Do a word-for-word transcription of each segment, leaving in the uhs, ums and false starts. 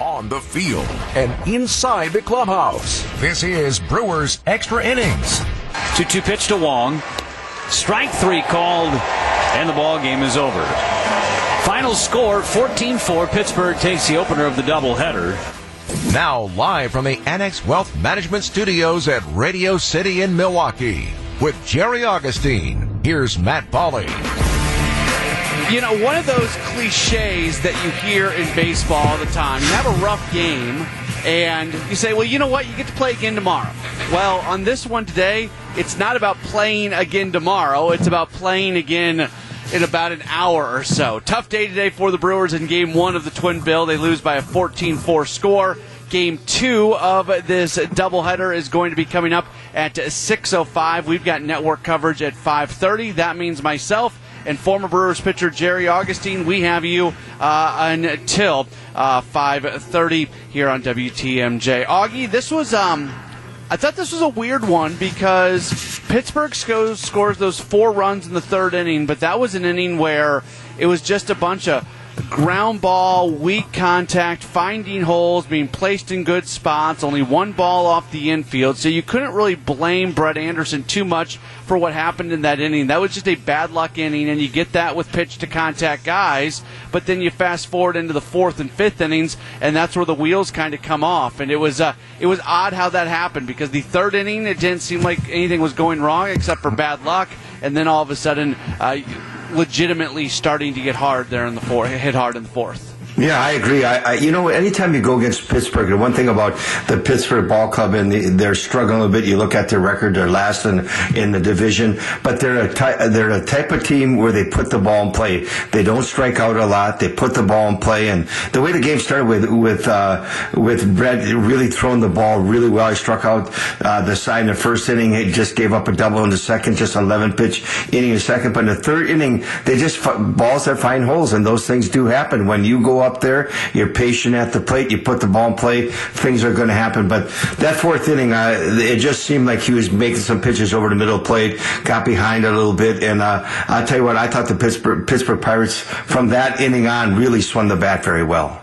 on the field, and inside the clubhouse. This is Brewers Extra Innings. two two pitch to Wong. Strike three called, and the ball game is over. Final score, fourteen four. Pittsburgh takes the opener of the doubleheader. Now live from the Annex Wealth Management Studios at Radio City in Milwaukee, with Jerry Augustine, here's Matt Pauley. You know, one of those cliches that you hear in baseball all the time, you have a rough game, and you say, well, you know what, you get to play again tomorrow. Well, on this one today, it's not about playing again tomorrow, it's about playing again in about an hour or so. Tough day today for the Brewers in Game one of the Twin Bill. They lose by a fourteen four score. Game two of this doubleheader is going to be coming up at six oh five. We've got network coverage at five thirty. That means myself and former Brewers pitcher Jerry Augustine, we have you uh, until uh, five thirty here on W T M J. Augie, this was... Um, I thought this was a weird one because Pittsburgh scores, scores those four runs in the third inning, but that was an inning where it was just a bunch of ground ball, weak contact, finding holes, being placed in good spots, only one ball off the infield. So you couldn't really blame Brett Anderson too much for what happened in that inning. That was just a bad luck inning, and you get that with pitch-to-contact guys, but then you fast forward into the fourth and fifth innings, and that's where the wheels kind of come off. And it was uh, it was odd how that happened, because the third inning, it didn't seem like anything was going wrong except for bad luck, and then all of a sudden uh, legitimately starting to get hard there in the fourth, hit hard in the fourth. Yeah, I agree. I, I, you know, anytime you go against Pittsburgh, the one thing about the Pittsburgh ball club, and the, they're struggling a bit. You look at their record; they're last in in the division. But they're a ty- they're a type of team where they put the ball in play. They don't strike out a lot. They put the ball in play. And the way the game started with with uh, with Brett really throwing the ball really well. He struck out uh, the side in the first inning. He just gave up a double in the second, just eleven pitch inning in the second. But in the third inning, they just f- balls that find holes, and those things do happen when you go up there, you're patient at the plate, you put the ball in play, things are going to happen. But that fourth inning, uh, it just seemed like he was making some pitches over the middle of the plate, got behind a little bit, and uh, I'll tell you what, I thought the Pittsburgh, Pittsburgh Pirates from that inning on really swung the bat very well.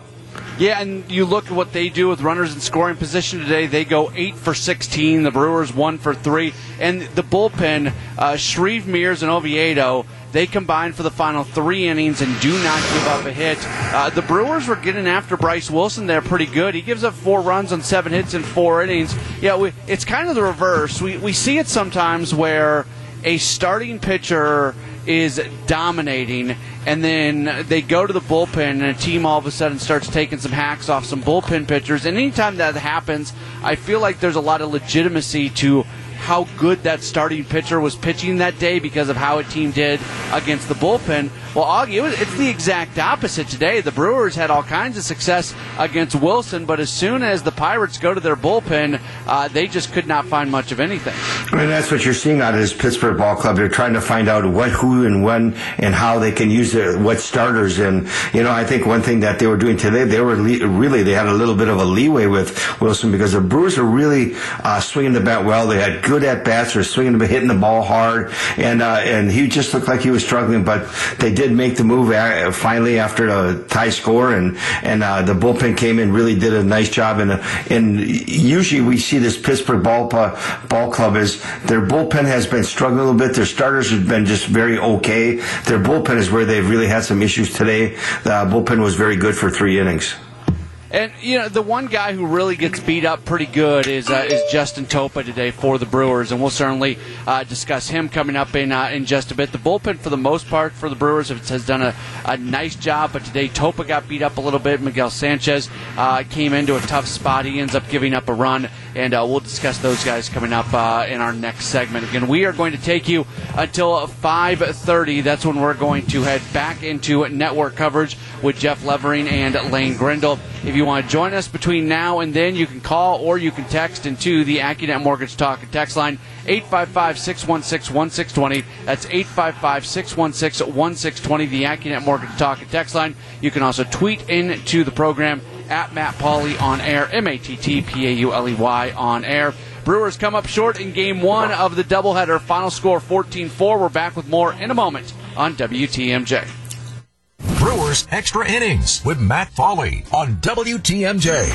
Yeah, and you look at what they do with runners in scoring position today. They go eight for sixteen. The Brewers one for three. And the bullpen, uh, Shreve, Mears, and Oviedo, they combine for the final three innings and do not give up a hit. Uh, the Brewers were getting after Bryce Wilson there pretty good. He gives up four runs on seven hits in four innings. Yeah, we, it's kind of the reverse. We, we see it sometimes where a starting pitcher is dominating, and then they go to the bullpen, and a team all of a sudden starts taking some hacks off some bullpen pitchers. And anytime that happens, I feel like there's a lot of legitimacy to how good that starting pitcher was pitching that day because of how a team did against the bullpen. Well, Augie, it was, it's the exact opposite today. The Brewers had all kinds of success against Wilson, but as soon as the Pirates go to their bullpen, uh, they just could not find much of anything. And that's what you're seeing out of this Pittsburgh ball club. They're trying to find out what, who, and when, and how they can use their, what starters. And, you know, I think one thing that they were doing today, they were le- really, they had a little bit of a leeway with Wilson because the Brewers are really uh, swinging the bat well. They had good at-bats, or swinging, hitting the ball hard, and uh, and he just looked like he was struggling, but they did make the move finally after a tie score, and, and uh, the bullpen came in, really did a nice job, and, and usually we see this Pittsburgh ball, ball club is, their bullpen has been struggling a little bit, their starters have been just very okay, their bullpen is where they've really had some issues today. The bullpen was very good for three innings. And, you know, the one guy who really gets beat up pretty good is uh, is Justin Topa today for the Brewers, and we'll certainly uh, discuss him coming up in uh, in just a bit. The bullpen, for the most part, for the Brewers has done a, a nice job, but today Topa got beat up a little bit. Miguel Sanchez uh, came into a tough spot. He ends up giving up a run, and uh, we'll discuss those guys coming up uh, in our next segment. Again, we are going to take you until five thirty. That's when we're going to head back into network coverage with Jeff Levering and Lane Grindle. If you want to join us between now and then, you can call or you can text into the AccuNet Mortgage Talk and Text Line, eight five five, six one six, one six two zero. That's eight five five, six one six, one six two zero, the AccuNet Mortgage Talk and Text Line. You can also tweet into the program at Matt Pauley on air, M A T T P A U L E Y on air. Brewers come up short in Game one of the doubleheader. Final score fourteen four. We're back with more in a moment on W T M J. Brewers Extra Innings with Matt Pauley on W T M J.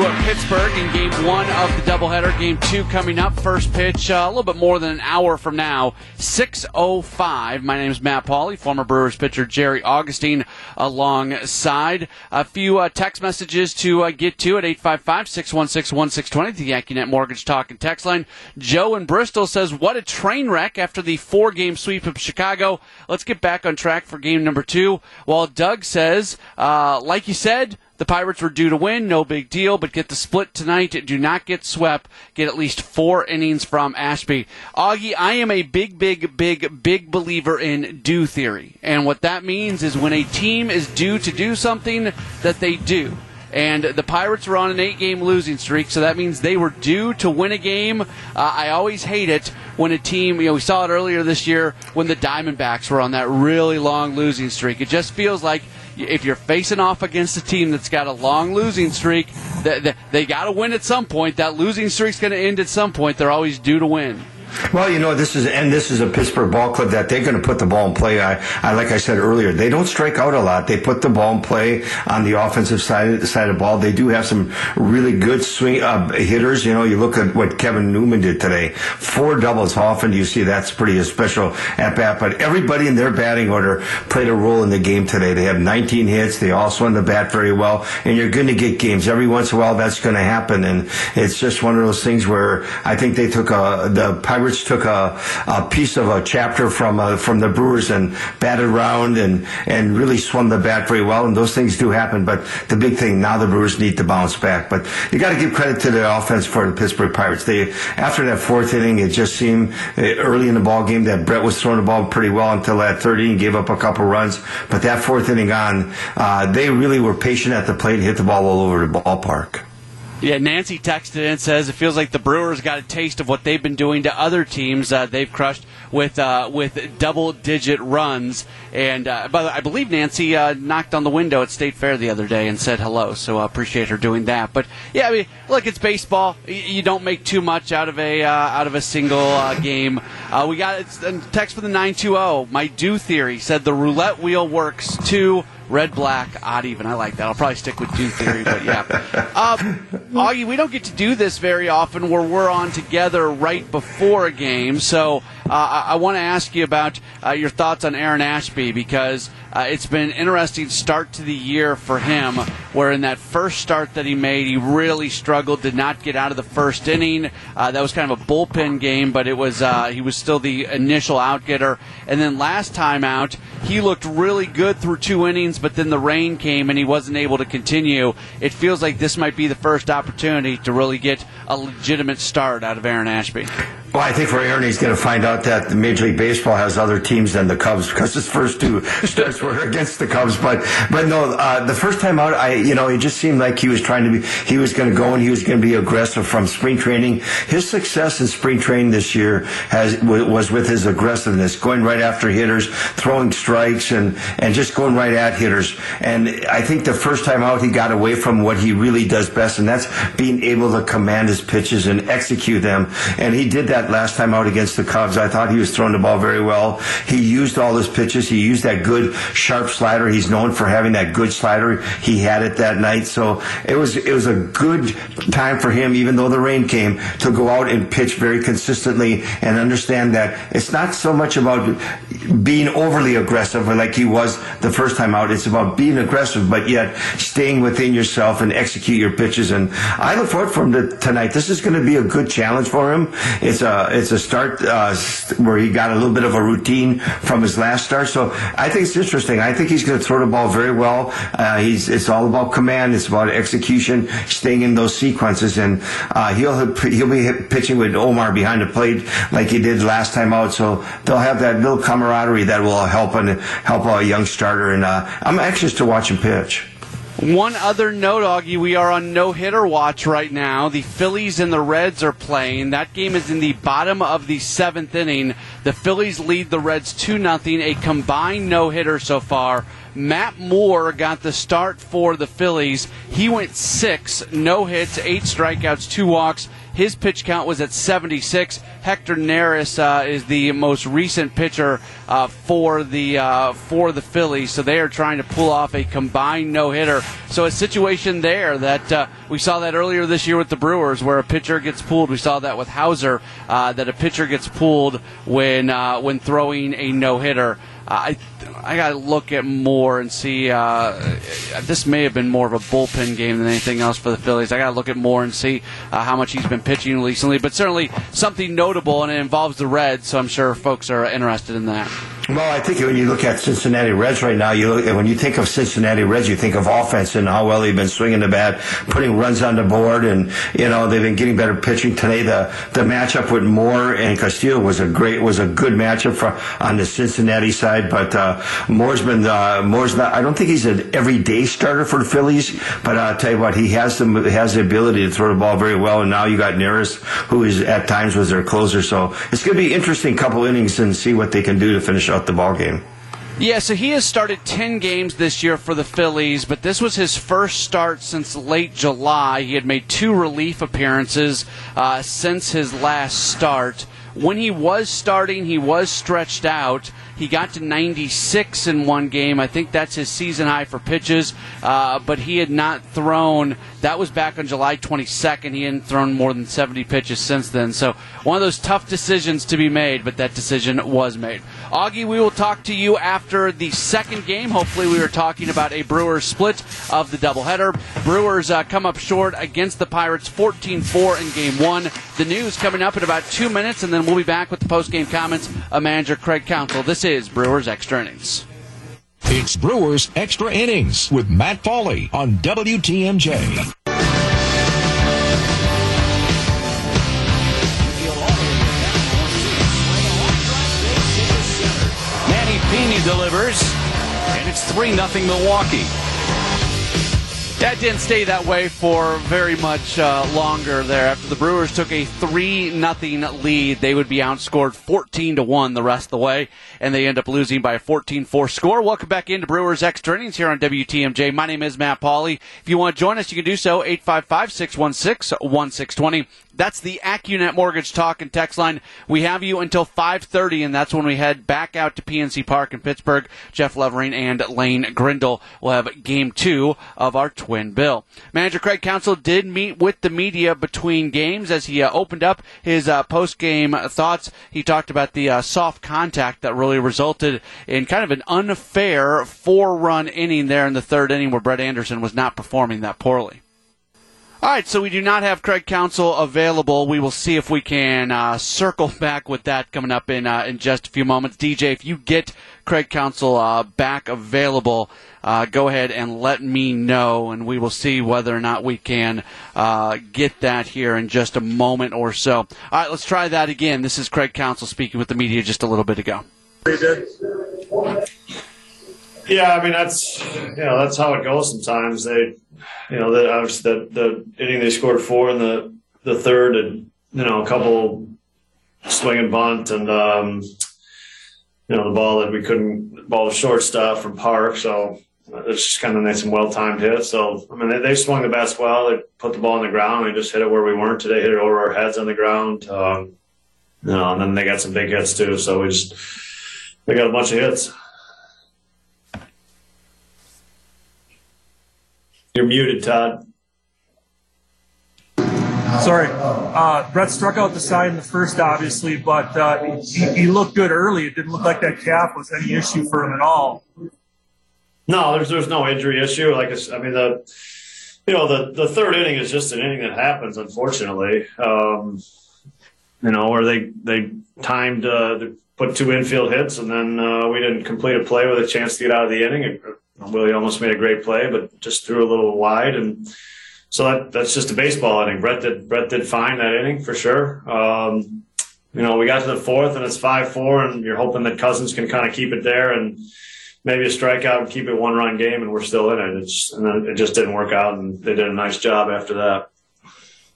To Pittsburgh in game one of the doubleheader. Game two coming up. First pitch uh, a little bit more than an hour from now, six oh five. My name is Matt Pauley, former Brewers pitcher Jerry Augustine alongside. A few uh, text messages to uh, get to at eight five five, six one six, one six two zero, the AccuNet Mortgage Talk and Text Line. Joe in Bristol says, what a train wreck after the four-game sweep of Chicago. Let's get back on track for game number two. While Doug says, uh, like you said, the Pirates were due to win, no big deal, but get the split tonight. Do not get swept. Get at least four innings from Ashby. Augie, I am a big, big, big, big believer in do theory. And what that means is when a team is due to do something, that they do. And the Pirates were on an eight-game losing streak, so that means they were due to win a game. Uh, I always hate it when a team, you know, we saw it earlier this year when the Diamondbacks were on that really long losing streak. It just feels like if you're facing off against a team that's got a long losing streak, they, they, they got to win at some point. That losing streak's going to end at some point. They're always due to win. Well, you know, this is and this is a Pittsburgh ball club that they're going to put the ball in play. I, I like I said earlier, they don't strike out a lot. They put the ball in play on the offensive side side of the ball. They do have some really good swing uh, hitters. You know, you look at what Kevin Newman did today, four doubles. How often do you see that's pretty a special at bat? But everybody in their batting order played a role in the game today. They have nineteen hits. They all swung the bat very well, and you're going to get games every once in a while. That's going to happen, and it's just one of those things where I think they took a the Pirates Pirates took a, a piece of a chapter from uh, from the Brewers and batted around and, and really swung the bat very well, and those things do happen. But the big thing, now the Brewers need to bounce back. But you got to give credit to the offense for the Pittsburgh Pirates. They after that fourth inning, it just seemed early in the ball game that Brett was throwing the ball pretty well until that third inning, gave up a couple runs. But that fourth inning on, uh, they really were patient at the plate and hit the ball all over the ballpark. Yeah, Nancy texted and says it feels like the Brewers got a taste of what they've been doing to other teams. Uh, they've crushed with uh, with double-digit runs. And uh, by the way, I believe Nancy uh, knocked on the window at State Fair the other day and said hello, so I appreciate her doing that. But, yeah, I mean, look, it's baseball. You don't make too much out of a uh, out of a single uh, game. Uh, we got a text for the nine two zero. My do theory said the roulette wheel works, too. Red, black, odd, even. I like that. I'll probably stick with do theory, but yeah. Um, Augie, we don't get to do this very often where we're on together right before a game, so uh, I, I want to ask you about uh, your thoughts on Aaron Ashby, because uh, it's been an interesting start to the year for him, where in that first start that he made, he really struggled, did not get out of the first inning. Uh, that was kind of a bullpen game, but it was uh, he was still the initial outgetter. And then last time out, he looked really good through two innings, but then the rain came and he wasn't able to continue. It feels like this might be the first opportunity to really get a legitimate start out of Aaron Ashby. Well, I think for Aaron, he's going to find out that Major League Baseball has other teams than the Cubs, because his first two starts were against the Cubs. But but no, uh, the first time out, I you know, it just seemed like he was trying to be, he was going to go and he was going to be aggressive from spring training. His success in spring training this year has was with his aggressiveness, going right after hitters, throwing strikes, and, and just going right at hitters. And I think the first time out, he got away from what he really does best, and that's being able to command his pitches and execute them. And he did that last time out against the Cubs. I thought he was throwing the ball very well. He used all his pitches. He used that good sharp slider. He's known for having that good slider. He had it that night. So it was it was a good time for him, even though the rain came, to go out and pitch very consistently and understand that it's not so much about being overly aggressive like he was the first time out. It's about being aggressive, but yet staying within yourself and execute your pitches. And I look forward for him to tonight. This is going to be a good challenge for him. It's a Uh, it's a start uh, where he got a little bit of a routine from his last start, so I think it's interesting. I think he's going to throw the ball very well. Uh, he's it's all about command. It's about execution, staying in those sequences, and uh, he'll he'll be pitching with Omar behind the plate like he did last time out. So they'll have that little camaraderie that will help and help a young starter. And uh, I'm anxious to watch him pitch. One other note, Augie, we are on no-hitter watch right now. The Phillies and the Reds are playing. That game is in the bottom of the seventh inning. The Phillies lead the Reds two nothing, a combined no-hitter so far. Matt Moore got the start for the Phillies. He went six, no hits, eight strikeouts, two walks. His pitch count was at seventy-six. Hector Neris uh, is the most recent pitcher uh, for the uh, for the Phillies, so they are trying to pull off a combined no-hitter. So a situation there that uh, we saw that earlier this year with the Brewers, where a pitcher gets pulled. We saw that with Hauser, uh, that a pitcher gets pulled when uh, when throwing a no-hitter. I I got to look at Moore and see. Uh, this may have been more of a bullpen game than anything else for the Phillies. I got to look at Moore and see uh, how much he's been pitching recently. But certainly something notable, and it involves the Reds, so I'm sure folks are interested in that. Well, I think when you look at Cincinnati Reds right now, you look, when you think of Cincinnati Reds, you think of offense and how well they've been swinging the bat, putting runs on the board, and you know they've been getting better pitching today. The the matchup with Moore and Castillo was a great, was a good matchup for, on the Cincinnati side. But uh, Moore's been uh, Moore's not. I don't think he's an everyday starter for the Phillies, but uh, I'll tell you what, he has the has the ability to throw the ball very well. And now you got Neris, who is at times was their closer. So it's going to be an interesting couple innings and see what they can do to finish up the ball game. Yeah, so he has started ten games this year for the Phillies, but this was his first start since late July. He had made two relief appearances uh, since his last start. When he was starting, he was stretched out. He got to ninety-six in one game. I think that's his season high for pitches, uh, but he had not thrown. That was back on July twenty-second. He hadn't thrown more than seventy pitches since then. So one of those tough decisions to be made, but that decision was made. Augie, we will talk to you after the second game. Hopefully we were talking about a Brewers split of the doubleheader. Brewers uh, come up short against the Pirates fourteen four in game one. The news coming up in about two minutes, and then we'll be back with the post-game comments of manager Craig Counsell. This is Brewers Extra Innings. It's Brewers Extra Innings with Matt Pauley on W T M J. Pena delivers, and it's three nothing Milwaukee. That didn't stay that way for very much uh, longer there. After the Brewers took a three nothing lead, they would be outscored fourteen to one the rest of the way, and they end up losing by a fourteen four score. Welcome back into Brewers Extra Innings here on W T M J. My name is Matt Pauley. If you want to join us, you can do so, eight five five, six one six, one six two zero. That's the AccuNet Mortgage Talk and Text Line. We have you until five thirty, and that's when we head back out to P N C Park in Pittsburgh. Jeff Levering and Lane Grindle will have game two of our twin bill. Manager Craig Counsell did meet with the media between games as he uh, opened up his uh, post-game thoughts. He talked about the uh, soft contact that really resulted in kind of an unfair four-run inning there in the third inning where Brett Anderson was not performing that poorly. All right, so we do not have Craig Counsell available. We will see if we can uh, circle back with that coming up in uh, in just a few moments. D J, if you get Craig Counsell uh, back available, uh, go ahead and let me know, and we will see whether or not we can uh, get that here in just a moment or so. All right, let's try that again. This is Craig Counsell speaking with the media just a little bit ago. Yeah, I mean, that's, you know, that's how it goes sometimes. They, you know, that obviously the, the inning they scored four in the, the third, and, you know, a couple swing and bunt, and, um, you know, the ball that we couldn't, the ball was short stuff from Park. So it's just kind of nice and well-timed hit. So, I mean, they, they swung the bats well. They put the ball on the ground. We just hit it where we weren't today, hit it over our heads on the ground. Um, you know, and then they got some big hits too. So we just, we got a bunch of hits. You're muted, Todd. Sorry. Uh, Brett struck out the side in the first, obviously, but uh, he, he looked good early. It didn't look like that calf was any issue for him at all. No, there's there's no injury issue. Like I mean, the you know the, the third inning is just an inning that happens, unfortunately. Um, you know, where they they timed uh, they put two infield hits, and then uh, we didn't complete a play with a chance to get out of the inning. It, Willie almost made a great play, but just threw a little wide, and so that that's just a baseball inning. Brett did Brett did fine that inning for sure. Um, you know, we got to the fourth, and it's five four, and you're hoping that Cousins can kind of keep it there, and maybe a strikeout and keep it one run game, and we're still in it. It's, and then it just didn't work out, and they did a nice job after that.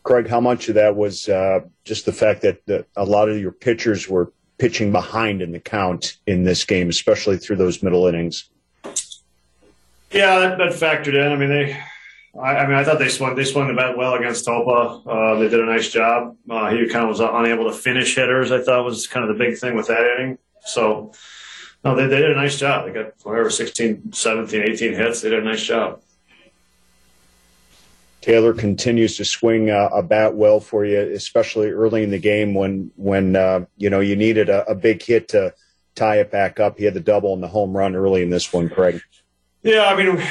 Craig, how much of that was uh, just the fact that, that a lot of your pitchers were pitching behind in the count in this game, especially through those middle innings? Yeah, that, that factored in. I mean, they. I, I mean, I thought they swung. They swung the bat well against Topa. Uh, they did a nice job. Uh, he kind of was unable to finish hitters. I thought was kind of the big thing with that inning. So, no, they, they did a nice job. They got whatever sixteen, seventeen, eighteen hits. They did a nice job. Taylor continues to swing uh, a bat well for you, especially early in the game when when uh, you know you needed a, a big hit to tie it back up. He had the double and the home run early in this one, Craig. Yeah, I mean,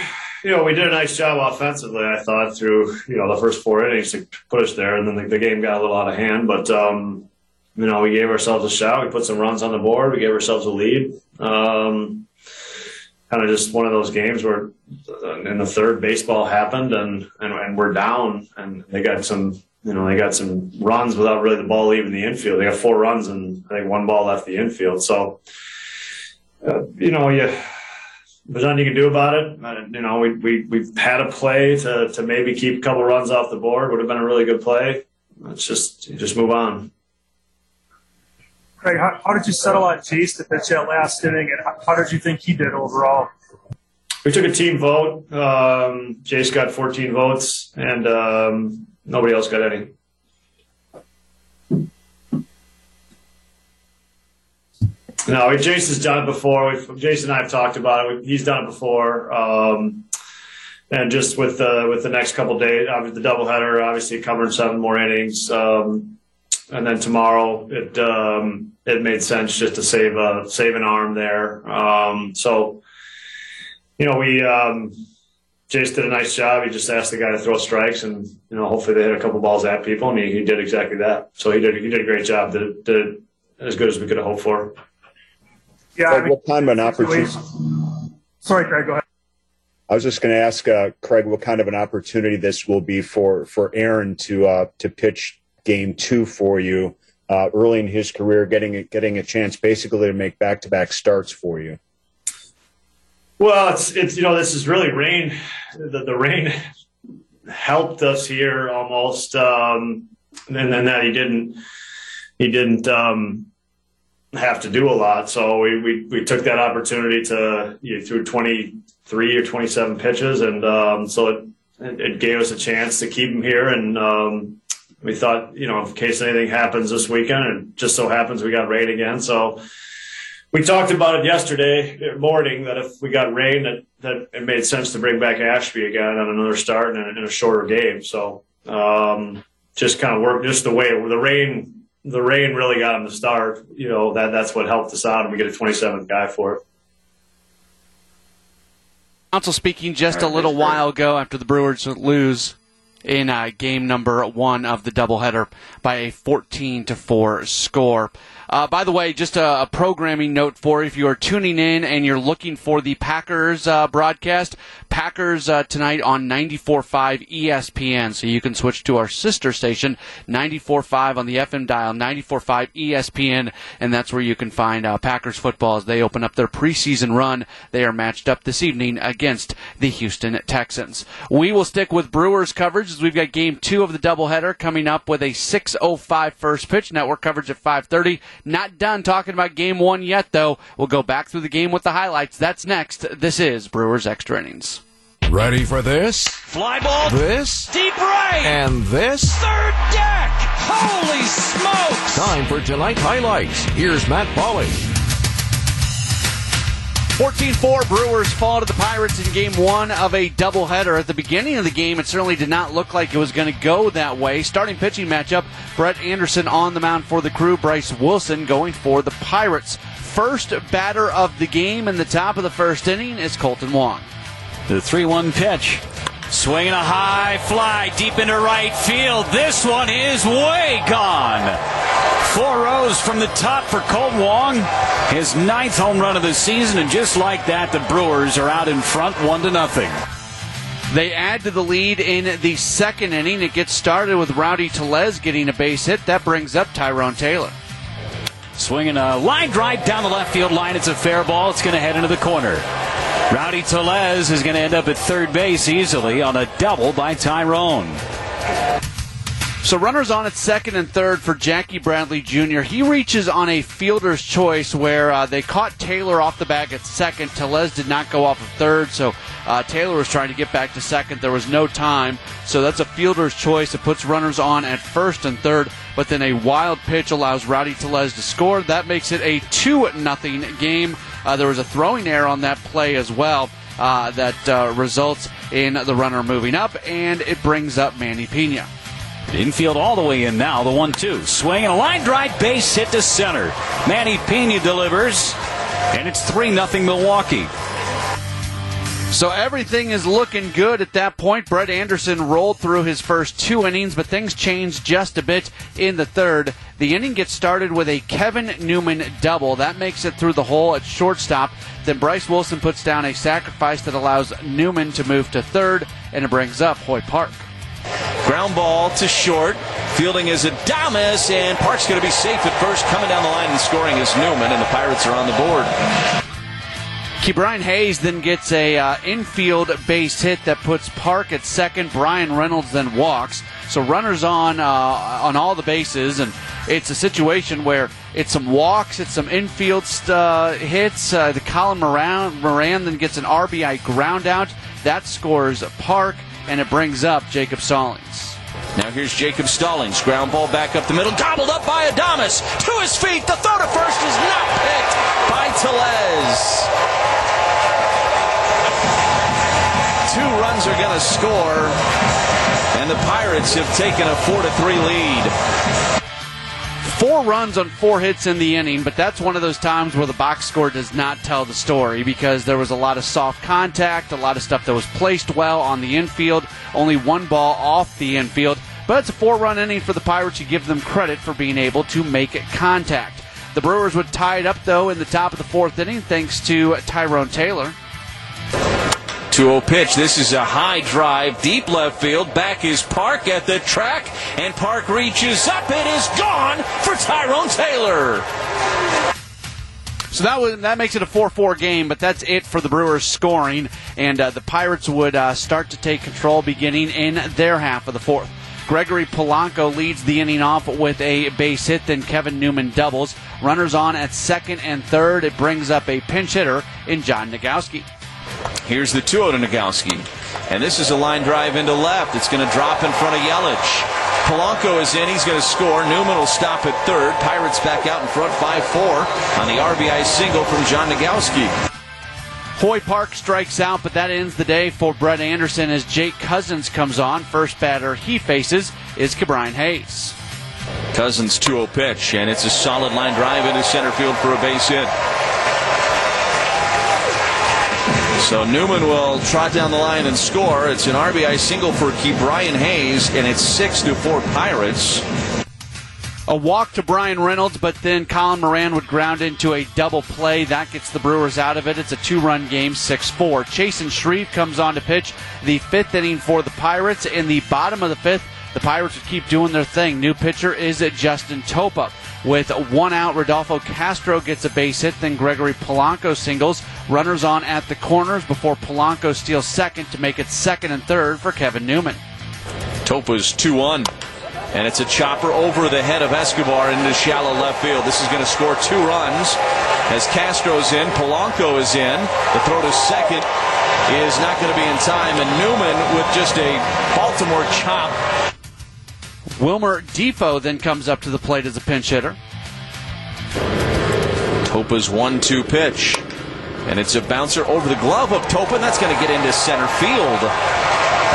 you know, we did a nice job offensively, I thought, through, you know, the first four innings to put us there, and then the, the game got a little out of hand. But, um, you know, we gave ourselves a shot. We put some runs on the board. We gave ourselves a lead. Um, kind of just one of those games where in the third baseball happened, and, and, and we're down, and they got some, you know, they got some runs without really the ball leaving the infield. They got four runs, and I think one ball left the infield. So, uh, you know, you – there's nothing you can do about it. You know, we, we, we've had a play to, to maybe keep a couple runs off the board. Would have been a really good play. Let's just just move on. Craig, how, how did you settle on Jace to pitch that last inning, and how, how did you think he did overall? We took a team vote. Um, Jace got fourteen votes, and um, nobody else got any. No, Jason's done it before. We've, Jason and I have talked about it. We, he's done it before, um, and just with the with the next couple of days, the doubleheader, obviously covering seven more innings, um, and then tomorrow it um, it made sense just to save a save an arm there. Um, so, you know, we um, Jason did a nice job. He just asked the guy to throw strikes, and you know, hopefully they hit a couple balls at people, and he, he did exactly that. So he did he did a great job. Did, did as good as we could have hoped for. Yeah, Craig, I mean, what kind of an opportunity? Sorry, Craig, go ahead. I was just going to ask uh, Craig what kind of an opportunity this will be for for Aaron to uh, to pitch game two for you uh, early in his career, getting a, getting a chance basically to make back to back starts for you. Well, it's it's you know this is really rain. The, the rain helped us here almost, um, and then that he didn't he didn't. Um, have to do a lot. So we, we, we took that opportunity to, you know, through twenty-three or twenty-seven pitches. And um, so it, it gave us a chance to keep him here. And um, we thought, you know, in case anything happens this weekend, and just so happens we got rain again. So we talked about it yesterday morning that if we got rain, that, that it made sense to bring back Ashby again on another start and in a shorter game. So um, just kind of worked, just the way it, the rain, The rain really got him to start. You know, that that's what helped us out, and we get a twenty-seventh guy for it. Counsell speaking just a little while ago after the Brewers lose in uh, game number one of the doubleheader by a fourteen to four score. Uh, by the way, just a, a programming note for if you are tuning in and you're looking for the Packers uh, broadcast, Packers uh, tonight on ninety-four point five E S P N. So you can switch to our sister station, ninety-four point five on the F M dial, ninety-four point five E S P N, and that's where you can find uh, Packers football as they open up their preseason run. They are matched up this evening against the Houston Texans. We will stick with Brewers coverage as we've got game two of the doubleheader coming up with a six oh five first pitch. Network coverage at five thirty. Not done talking about game one yet, though. We'll go back through the game with the highlights. That's next. This is Brewers Extra Innings. Ready for this? Fly ball. This. Deep right. And this. Third deck. Holy smokes. Time for tonight's highlights. Here's Matt Pauley. fourteen four, Brewers fall to the Pirates in game one of a doubleheader. At the beginning of the game, it certainly did not look like it was going to go that way. Starting pitching matchup, Brett Anderson on the mound for the Crew, Bryce Wilson going for the Pirates. First batter of the game in the top of the first inning is Colton Wong. The three one pitch. Swinging a high fly deep into right field. This one is way gone. Four rows from the top for Colton Wong. His ninth home run of the season, and just like that, the Brewers are out in front, one to nothing. They add to the lead in the second inning. It gets started with Rowdy Tellez getting a base hit. That brings up Tyrone Taylor. Swinging a line drive down the left field line. It's a fair ball. It's going to head into the corner. Rowdy Tellez is going to end up at third base easily on a double by Tyrone. So runners on at second and third for Jackie Bradley Junior He reaches on a fielder's choice where uh, they caught Taylor off the bag at second. Tellez did not go off of third, so uh, Taylor was trying to get back to second. There was no time, so that's a fielder's choice that puts runners on at first and third, but then a wild pitch allows Rowdy Tellez to score. That makes it a two nothing game. Uh, there was a throwing error on that play as well. Uh, that uh, results in the runner moving up, and it brings up Manny Piña. Infield all the way in now, the one two. Swing and a line drive, base hit to center. Manny Piña delivers, and it's three nothing Milwaukee. So everything is looking good at that point. Brett Anderson rolled through his first two innings, but things changed just a bit in the third. The inning gets started with a Kevin Newman double. That makes it through the hole at shortstop. Then Bryce Wilson puts down a sacrifice that allows Newman to move to third, and it brings up Hoy Park. Ground ball to short. Fielding is Adames, and Park's going to be safe at first. Coming down the line and scoring is Newman, and the Pirates are on the board. Ke'Bryan Hayes then gets a uh, infield base hit that puts Park at second. Bryan Reynolds then walks. So runners on uh, on all the bases, and it's a situation where it's some walks, it's some infield uh, hits. Uh, the Colin Moran, Moran then gets an R B I ground out. That scores Park, and it brings up Jacob Stallings. Now here's Jacob Stallings. Ground ball back up the middle. Gobbled up by Adames. To his feet. The throw to first is not picked by Tellez. Two runs are going to score, and the Pirates have taken a four to three lead. Four runs on four hits in the inning, but that's one of those times where the box score does not tell the story because there was a lot of soft contact, a lot of stuff that was placed well on the infield, only one ball off the infield. But it's a four-run inning for the Pirates. You give them credit for being able to make contact. The Brewers would tie it up, though, in the top of the fourth inning thanks to Tyrone Taylor. two oh pitch. This is a high drive, deep left field. Back is Park at the track, and Park reaches up. It is gone for Tyrone Taylor. So that was, that makes it a four four game, but that's it for the Brewers scoring, and uh, the Pirates would uh, start to take control beginning in their half of the fourth. Gregory Polanco leads the inning off with a base hit, then Kevin Newman doubles. Runners on at second and third. It brings up a pinch hitter in John Nogowski. Here's the two oh to Nogowski, and this is a line drive into left. It's going to drop in front of Yelich. Polanco is in. He's going to score. Newman will stop at third. Pirates back out in front five four on the R B I single from John Nogowski. Hoy Park strikes out, but that ends the day for Brett Anderson as Jake Cousins comes on. First batter he faces is Ke'Bryan Hayes. Cousins two oh pitch, and it's a solid line drive into center field for a base hit. So Newman will trot down the line and score. It's an R B I single for Ke'Bryan Hayes, and it's six to four Pirates. A walk to Bryan Reynolds, but then Colin Moran would ground into a double play. That gets the Brewers out of it. It's a two-run game, six four. Chasen Shreve comes on to pitch the fifth inning for the Pirates. In the bottom of the fifth, the Pirates would keep doing their thing. New pitcher is Justin Topa. With one out, Rodolfo Castro gets a base hit, then Gregory Polanco singles. Runners on at the corners before Polanco steals second to make it second and third for Kevin Newman. Topa's two one, and it's a chopper over the head of Escobar into shallow left field. This is going to score two runs as Castro's in, Polanco is in. The throw to second is not going to be in time, and Newman with just a Baltimore chop. Wilmer Defoe then comes up to the plate as a pinch hitter. Topa's one two pitch, and it's a bouncer over the glove of Topa, and that's going to get into center field.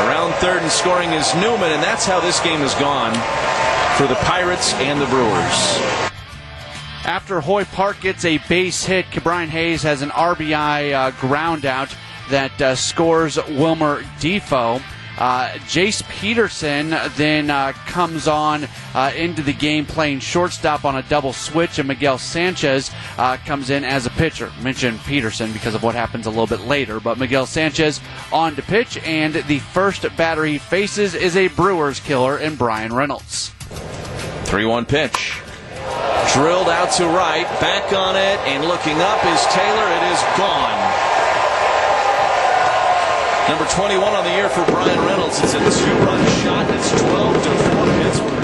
Around third and scoring is Newman, and that's how this game has gone for the Pirates and the Brewers. After Hoy Park gets a base hit, Ke'Bryan Hayes has an R B I uh, ground out that uh, scores Wilmer Defoe. Uh, Jace Peterson then uh, comes on uh, into the game playing shortstop on a double switch, and Miguel Sanchez uh, comes in as a pitcher. Mention Peterson because of what happens a little bit later, but Miguel Sanchez on to pitch, and the first batter he faces is a Brewers killer in Bryan Reynolds. three one pitch. Drilled out to right, back on it, and looking up is Taylor. It is gone. Number twenty-one on the year for Bryan Reynolds. It's a two-run shot. It's twelve to four Pittsburgh.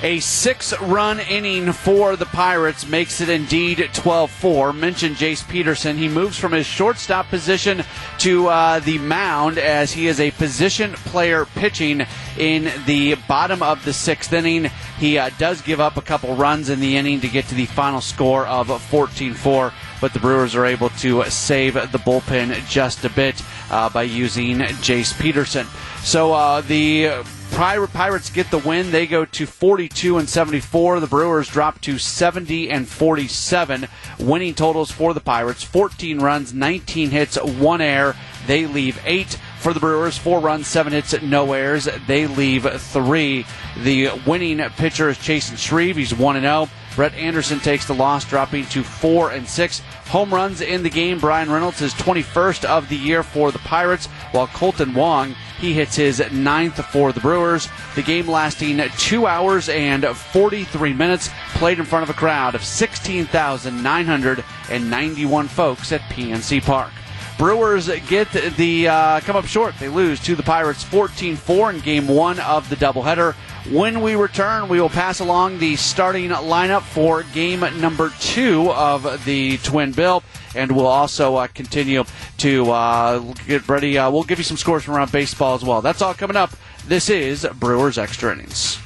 A six-run inning for the Pirates makes it indeed twelve four. Mentioned Jace Peterson. He moves from his shortstop position to uh, the mound as he is a position player pitching in the bottom of the sixth inning. He uh, does give up a couple runs in the inning to get to the final score of fourteen four, but the Brewers are able to save the bullpen just a bit uh, by using Jace Peterson. So uh, the Pirates get the win. They go to forty-two and seventy-four. The Brewers drop to seventy and forty-seven. Winning totals for the Pirates: fourteen runs, nineteen hits, one error. They leave eight. For the Brewers, four runs, seven hits, no errors. They leave three. The winning pitcher is Chasen Shreve. He's one and oh. Brett Anderson takes the loss, dropping to four and six. Home runs in the game. Bryan Reynolds is twenty-first of the year for the Pirates, while Colton Wong, he hits his ninth for the Brewers. The game lasting two hours and forty-three minutes, played in front of a crowd of sixteen thousand nine hundred ninety-one folks at P N C Park. Brewers get the uh, come up short. They lose to the Pirates fourteen four in game one of the doubleheader. When we return, we will pass along the starting lineup for game number two of the Twin Bill, and we'll also uh, continue to uh, get ready. Uh, we'll give you some scores from around baseball as well. That's all coming up. This is Brewers Extra Innings.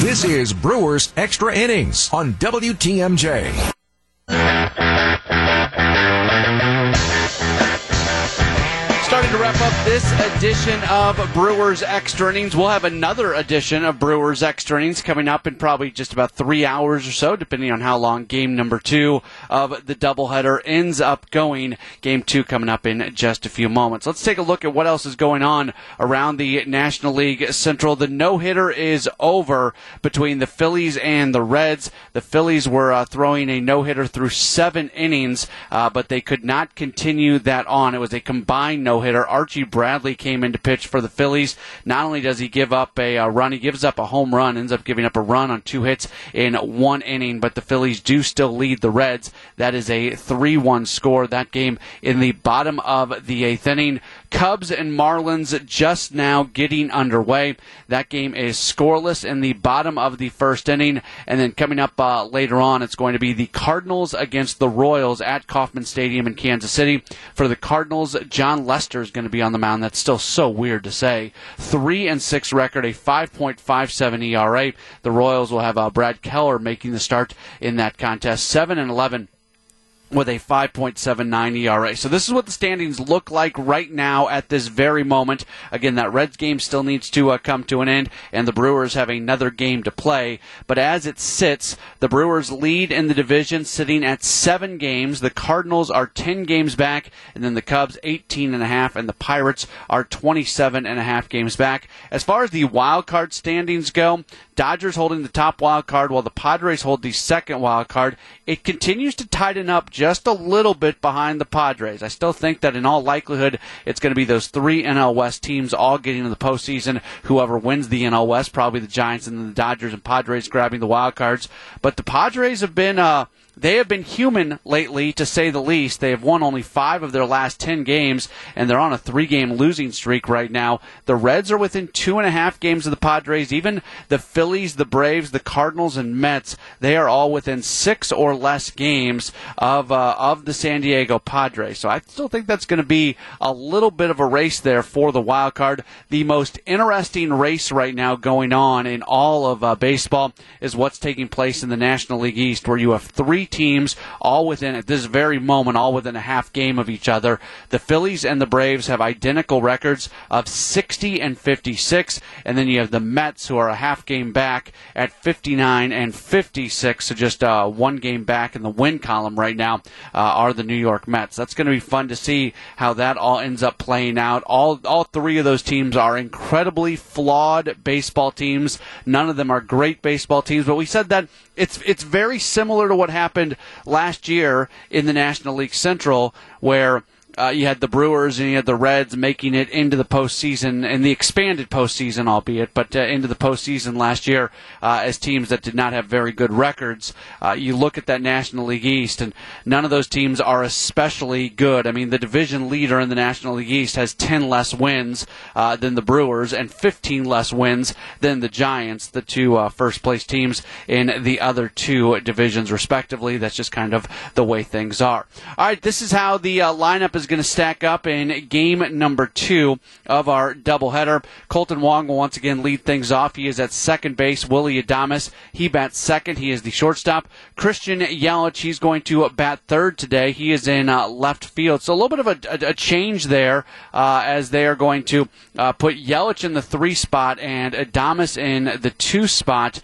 This is Brewers Extra Innings on W T M J. Starting to wrap up this edition of Brewers Extra Innings. We'll have another edition of Brewers Extra Innings coming up in probably just about three hours or so, depending on how long game number two of the doubleheader ends up going. Game two coming up in just a few moments. Let's take a look at what else is going on around the National League Central. The no-hitter is over between the Phillies and the Reds. The Phillies were uh, throwing a no-hitter through seven innings, uh, but they could not continue that on. It was a combined no-hitter. Hitter Archie Bradley came in to pitch for the Phillies. Not only does he give up a, a run, he gives up a home run, ends up giving up a run on two hits in one inning, but the Phillies do still lead the Reds. That is a three one score. That game in the bottom of the eighth inning. Cubs and Marlins just now getting underway. That game is scoreless in the bottom of the first inning. And then coming up uh, later on, it's going to be the Cardinals against the Royals at Kauffman Stadium in Kansas City. For the Cardinals, John Lester is going to be on the mound. That's still so weird to say. three and six record, a five point five seven E R A. The Royals will have uh, Brad Keller making the start in that contest. seven and eleven. With a five point seven nine E R A. So this is what the standings look like right now at this very moment. Again, that Reds game still needs to uh, come to an end, and the Brewers have another game to play. But as it sits, the Brewers lead in the division, sitting at seven games. The Cardinals are ten games back, and then the Cubs eighteen and a half, and the Pirates are twenty-seven and a half games back. As far as the wild card standings go, Dodgers holding the top wild card while the Padres hold the second wild card. It continues to tighten up just a little bit behind the Padres. I still think that in all likelihood it's going to be those three N L West teams all getting into the postseason. Whoever wins the N L West, probably the Giants and then the Dodgers and Padres grabbing the wild cards. But the Padres have been uh, they have been human lately, to say the least. They have won only five of their last ten games, and they're on a three-game losing streak right now. The Reds are within two and a half games of the Padres. Even the Phillies, the Braves, the Cardinals, and Mets, they are all within six or less games of uh, of the San Diego Padres. So I still think that's going to be a little bit of a race there for the wild card. The most interesting race right now going on in all of uh, baseball is what's taking place in the National League East, where you have three teams all within, at this very moment, all within a half game of each other. The Phillies and the Braves have identical records of sixty and fifty-six, and then you have the Mets, who are a half game back at fifty-nine and fifty-six, so just uh, one game back in the win column right now uh, are the New York Mets. That's going to be fun to see how that all ends up playing out. All, all three of those teams are incredibly flawed baseball teams. None of them are great baseball teams, but we said that it's, it's very similar to what happened happened last year in the National League Central, where Uh, you had the Brewers and you had the Reds making it into the postseason, and the expanded postseason, albeit, but uh, into the postseason last year uh, as teams that did not have very good records. Uh, you look at that National League East, and none of those teams are especially good. I mean, the division leader in the National League East has ten less wins uh, than the Brewers and fifteen less wins than the Giants, the two uh, first-place teams in the other two divisions, respectively. That's just kind of the way things are. All right, this is how the uh, lineup is is going to stack up in game number two of our doubleheader. Colton Wong will once again lead things off. He is at second base. Willie Adames, he bats second. He is the shortstop. Christian Yelich, he's going to bat third today. He is in uh, left field. So a little bit of a, a, a change there uh, as they are going to uh, put Yelich in the three spot and Adames in the two spot.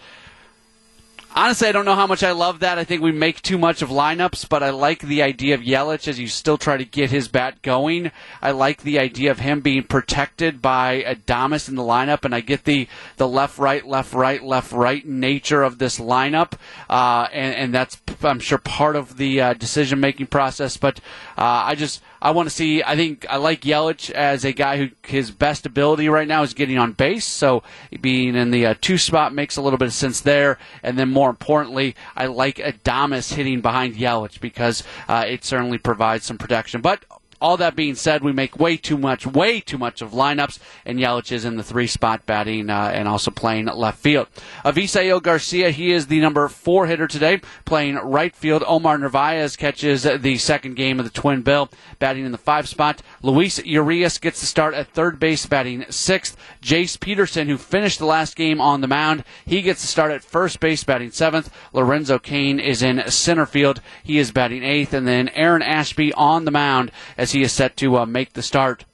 Honestly, I don't know how much I love that. I think we make too much of lineups, but I like the idea of Yelich as you still try to get his bat going. I like the idea of him being protected by Adames in the lineup, and I get the, the left-right, left-right, left-right nature of this lineup, uh, and, and that's, I'm sure, part of the uh, decision-making process, but uh, I just... I want to see, I think I like Yelich as a guy who his best ability right now is getting on base, so being in the uh, two spot makes a little bit of sense there. And then more importantly, I like Adames hitting behind Yelich because uh, it certainly provides some protection. But all that being said, we make way too much, way too much of lineups, and Yelich is in the three spot batting uh, and also playing left field. Avisaíl Garcia, he is the number four hitter today, playing right field. Omar Narvaez catches the second game of the twin bill, batting in the five spot. Luis Urias gets the start at third base, batting sixth. Jace Peterson, who finished the last game on the mound, he gets the start at first base, batting seventh. Lorenzo Cain is in center field. He is batting eighth. And then Aaron Ashby on the mound as he is set to uh, make the start.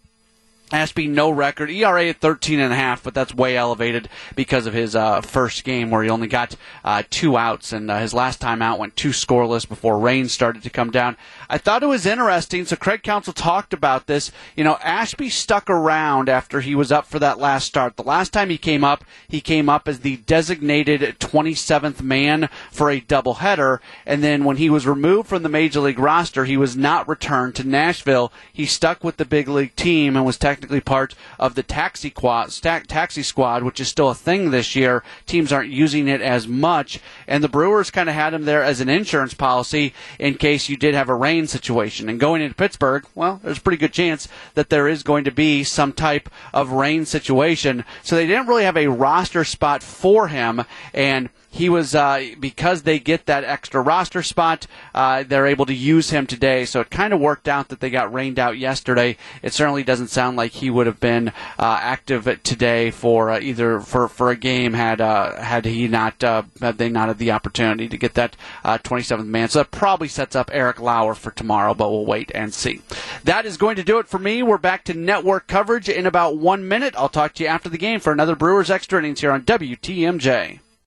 Ashby, no record. E R A at thirteen and a half, but that's way elevated because of his uh, first game where he only got uh, two outs, and uh, his last time out went two scoreless before rain started to come down. I thought it was interesting, so Craig Counsell talked about this. You know, Ashby stuck around after he was up for that last start. The last time he came up, he came up as the designated twenty-seventh man for a doubleheader, and then when he was removed from the Major League roster, he was not returned to Nashville. He stuck with the big league team and was technically part of the taxi squad, taxi squad, which is still a thing this year. Teams aren't using it as much, and the Brewers kind of had him there as an insurance policy in case you did have a rain situation. And going into Pittsburgh, well, there's a pretty good chance that there is going to be some type of rain situation. So they didn't really have a roster spot for him, and he was, uh, because they get that extra roster spot, uh, they're able to use him today. So it kind of worked out that they got rained out yesterday. It certainly doesn't sound like he would have been uh, active today for uh, either for, for a game had uh, had he not uh, had they not had the opportunity to get that uh, twenty-seventh man. So that probably sets up Eric Lauer for tomorrow, but we'll wait and see. That is going to do it for me. We're back to network coverage in about one minute. I'll talk to you after the game for another Brewers Extra Innings here on W T M J.